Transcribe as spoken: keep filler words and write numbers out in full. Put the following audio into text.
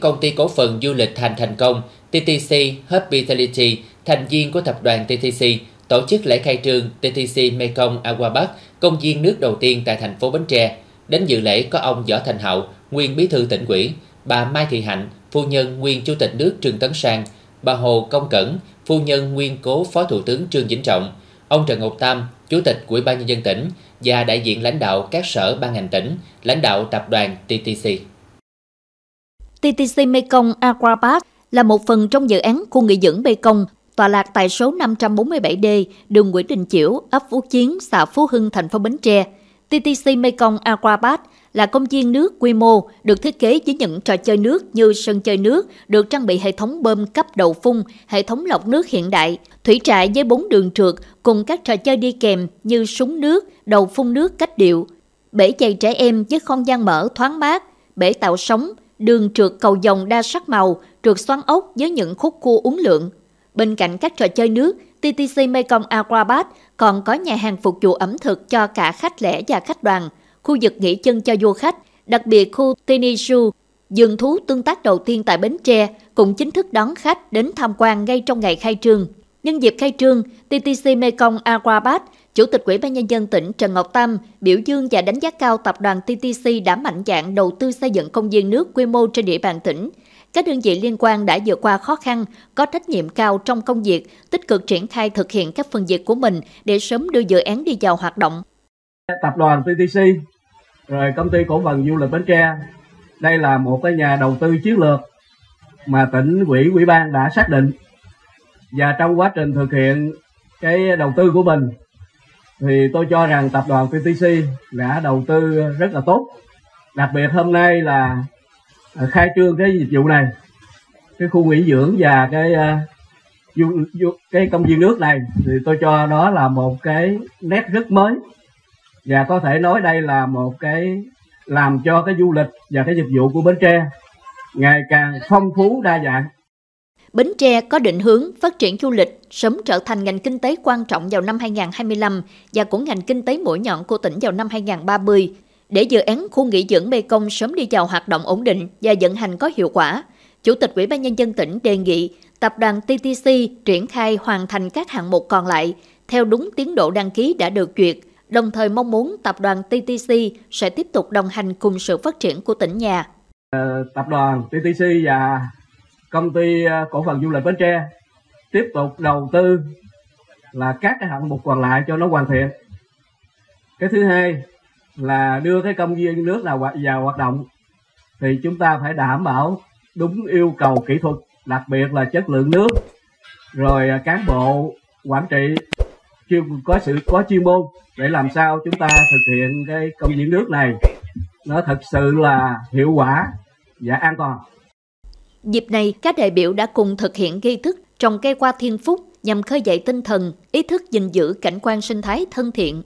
Công ty cổ phần du lịch Thành Thành Công tê tê xê Hospitality, thành viên của tập đoàn tê tê xê, tổ chức lễ khai trương tê tê xê Mekong Aquapark, công viên nước đầu tiên tại thành phố Bến Tre. Đến dự lễ có ông Võ Thành Hậu, nguyên bí thư tỉnh ủy, bà Mai Thị Hạnh, phu nhân nguyên chủ tịch nước Trương Tấn Sang, bà Hồ Công Cẩn, phu nhân nguyên cố phó thủ tướng Trương Vĩnh Trọng, ông Trần Ngọc Tâm, chủ tịch Ủy ban nhân dân tỉnh và đại diện lãnh đạo các sở ban ngành tỉnh, lãnh đạo tập đoàn tê tê xê. tê tê xê Mekong Aquapark là một phần trong dự án khu nghỉ dưỡng Mekong tọa lạc tại số năm trăm bốn mươi bảy D, đường Nguyễn Đình Chiểu, ấp Phú Chiến, xã Phú Hưng, thành phố Bến Tre. tê tê xê Mekong Aquapark là công viên nước quy mô được thiết kế với những trò chơi nước như sân chơi nước, được trang bị hệ thống bơm cấp đầu phun, hệ thống lọc nước hiện đại, thủy trại với bốn đường trượt cùng các trò chơi đi kèm như súng nước, đầu phun nước cách điệu, bể chày trẻ em với không gian mở thoáng mát, bể tạo sóng, đường trượt cầu vồng đa sắc màu, trượt xoắn ốc với những khúc cua uốn lượn. Bên cạnh các trò chơi nước, tê tê xê Mekong Aquapark còn có nhà hàng phục vụ ẩm thực cho cả khách lẻ và khách đoàn, khu vực nghỉ chân cho du khách, đặc biệt khu Tiny Zoo, vườn thú tương tác đầu tiên tại Bến Tre, cũng chính thức đón khách đến tham quan ngay trong ngày khai trương. Nhân dịp khai trương, tê tê xê Mekong Aquapark, Chủ tịch Ủy ban nhân dân tỉnh Trần Ngọc Tâm biểu dương và đánh giá cao tập đoàn tê tê xê đã mạnh dạn đầu tư xây dựng công viên nước quy mô trên địa bàn tỉnh. Các đơn vị liên quan đã vượt qua khó khăn, có trách nhiệm cao trong công việc, tích cực triển khai thực hiện các phần việc của mình để sớm đưa dự án đi vào hoạt động. Tập đoàn tê tê xê, rồi công ty cổ phần du lịch Bến Tre, đây là một cái nhà đầu tư chiến lược mà tỉnh ủy, ủy ban đã xác định. Và trong quá trình thực hiện cái đầu tư của mình, thì tôi cho rằng tập đoàn tê tê xê đã đầu tư rất là tốt. Đặc biệt hôm nay là khai trương cái dịch vụ này, cái khu nghỉ dưỡng và cái cái công viên nước này, thì tôi cho đó là một cái nét rất mới. Và có thể nói đây là một cái làm cho cái du lịch và cái dịch vụ của Bến Tre ngày càng phong phú đa dạng. Bến Tre có định hướng phát triển du lịch sớm trở thành ngành kinh tế quan trọng vào năm hai nghìn không trăm hai mươi lăm và cũng ngành kinh tế mũi nhọn của tỉnh vào năm hai nghìn không trăm ba mươi. Để dự án khu nghỉ dưỡng Mekong sớm đi vào hoạt động ổn định và vận hành có hiệu quả, Chủ tịch Ủy ban nhân dân tỉnh đề nghị tập đoàn tê tê xê triển khai hoàn thành các hạng mục còn lại theo đúng tiến độ đăng ký đã được duyệt, đồng thời mong muốn tập đoàn tê tê xê sẽ tiếp tục đồng hành cùng sự phát triển của tỉnh nhà. Tập đoàn tê tê xê và công ty cổ phần du lịch Bến Tre tiếp tục đầu tư là các cái hạng mục còn lại cho nó hoàn thiện. Cái thứ hai là đưa cái công viên nước nào vào hoạt động thì chúng ta phải đảm bảo đúng yêu cầu kỹ thuật, đặc biệt là chất lượng nước, rồi cán bộ quản trị có sự có chuyên môn để làm sao chúng ta thực hiện cái công viên nước này nó thật sự là hiệu quả và an toàn. Dịp này, các đại biểu đã cùng thực hiện nghi thức trồng cây hoa thiên phúc nhằm khơi dậy tinh thần, ý thức gìn giữ cảnh quan sinh thái thân thiện.